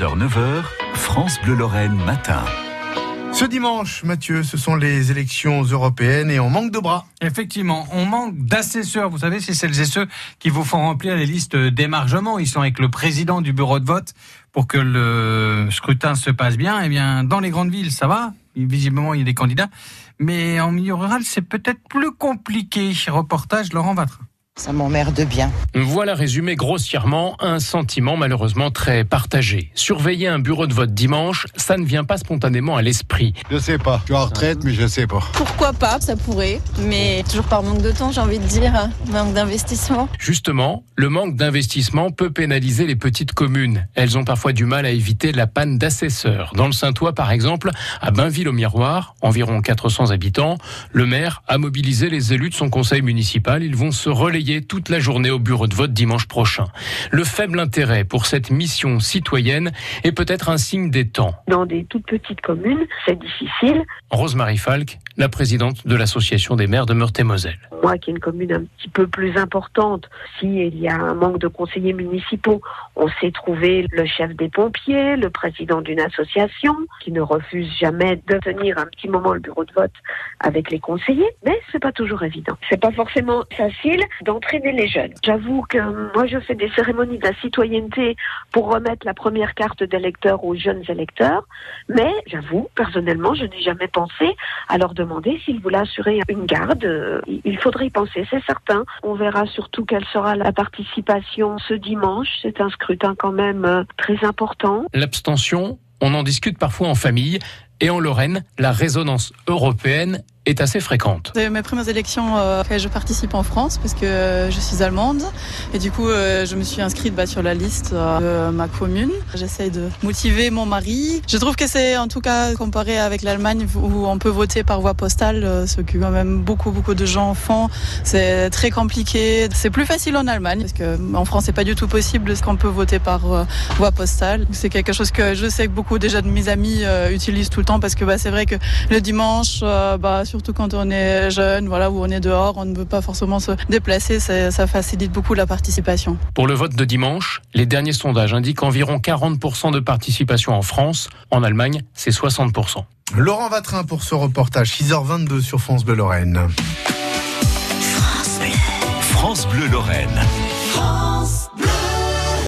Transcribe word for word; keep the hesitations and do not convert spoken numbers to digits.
huit heures neuf heures, France Bleu Lorraine matin. Ce dimanche, Mathieu, ce sont les élections européennes et on manque de bras. Effectivement, on manque d'assesseurs. Vous savez, c'est celles et ceux qui vous font remplir les listes d'émargement. Ils sont avec le président du bureau de vote pour que le scrutin se passe bien. Eh bien, dans les grandes villes, ça va. Visiblement, il y a des candidats. Mais en milieu rural, c'est peut-être plus compliqué. Reportage Laurent Vatrin. Ça m'emmerde bien. Voilà résumé grossièrement un sentiment malheureusement très partagé. Surveiller un bureau de vote dimanche, ça ne vient pas spontanément à l'esprit. Je sais pas, je suis en retraite mais je sais pas. Pourquoi pas, ça pourrait, mais toujours par manque de temps j'ai envie de dire, manque d'investissement. Justement, le manque d'investissement peut pénaliser les petites communes. Elles ont parfois du mal à éviter la panne d'assesseurs. Dans le Saint-Ois par exemple, à Bainville-aux-Miroir, environ quatre cents habitants, le maire a mobilisé les élus de son conseil municipal. Ils vont se relayer toute la journée au bureau de vote dimanche prochain. Le faible intérêt pour cette mission citoyenne est peut-être un signe des temps. Dans des toutes petites communes, c'est difficile. Rose-Marie Falk, la présidente de l'association des maires de Meurthe-et-Moselle. Moi qui est une commune un petit peu plus importante, s'il y a un manque de conseillers municipaux, on s'est trouvé le chef des pompiers, le président d'une association, qui ne refuse jamais de tenir un petit moment le bureau de vote avec les conseillers, mais c'est pas toujours évident. C'est pas forcément facile d'entraîner les jeunes. J'avoue que moi je fais des cérémonies de la citoyenneté pour remettre la première carte d'électeur aux jeunes électeurs, mais j'avoue, personnellement, je n'ai jamais pensé à leur demander s'ils voulaient assurer une garde. Il faudrait y penser, c'est certain. On verra surtout quelle sera la participation ce dimanche. C'est un scrutin quand même très important. L'abstention, on en discute parfois en famille. Et en Lorraine, la résonance européenne est assez fréquente. C'est mes premières élections euh, auxquelles je participe en France parce que euh, je suis allemande. Et du coup, euh, je me suis inscrite bah, sur la liste euh, de ma commune. J'essaye de motiver mon mari. Je trouve que c'est, en tout cas, comparé avec l'Allemagne où on peut voter par voie postale, euh, ce que quand même beaucoup, beaucoup de gens font. C'est très compliqué. C'est plus facile en Allemagne parce qu'en France, c'est pas du tout possible ce qu'on peut voter par euh, voie postale. C'est quelque chose que je sais que beaucoup déjà de mes amis euh, utilisent tout le temps. Parce que bah, c'est vrai que le dimanche, euh, bah, surtout quand on est jeune, voilà, où on est dehors, on ne peut pas forcément se déplacer, ça, ça facilite beaucoup la participation. Pour le vote de dimanche, les derniers sondages indiquent environ quarante pour cent de participation en France. En Allemagne, c'est soixante pour cent. Laurent Vatrin pour ce reportage, six heures vingt-deux sur France Bleu Lorraine. France Bleu, France Bleu Lorraine. France.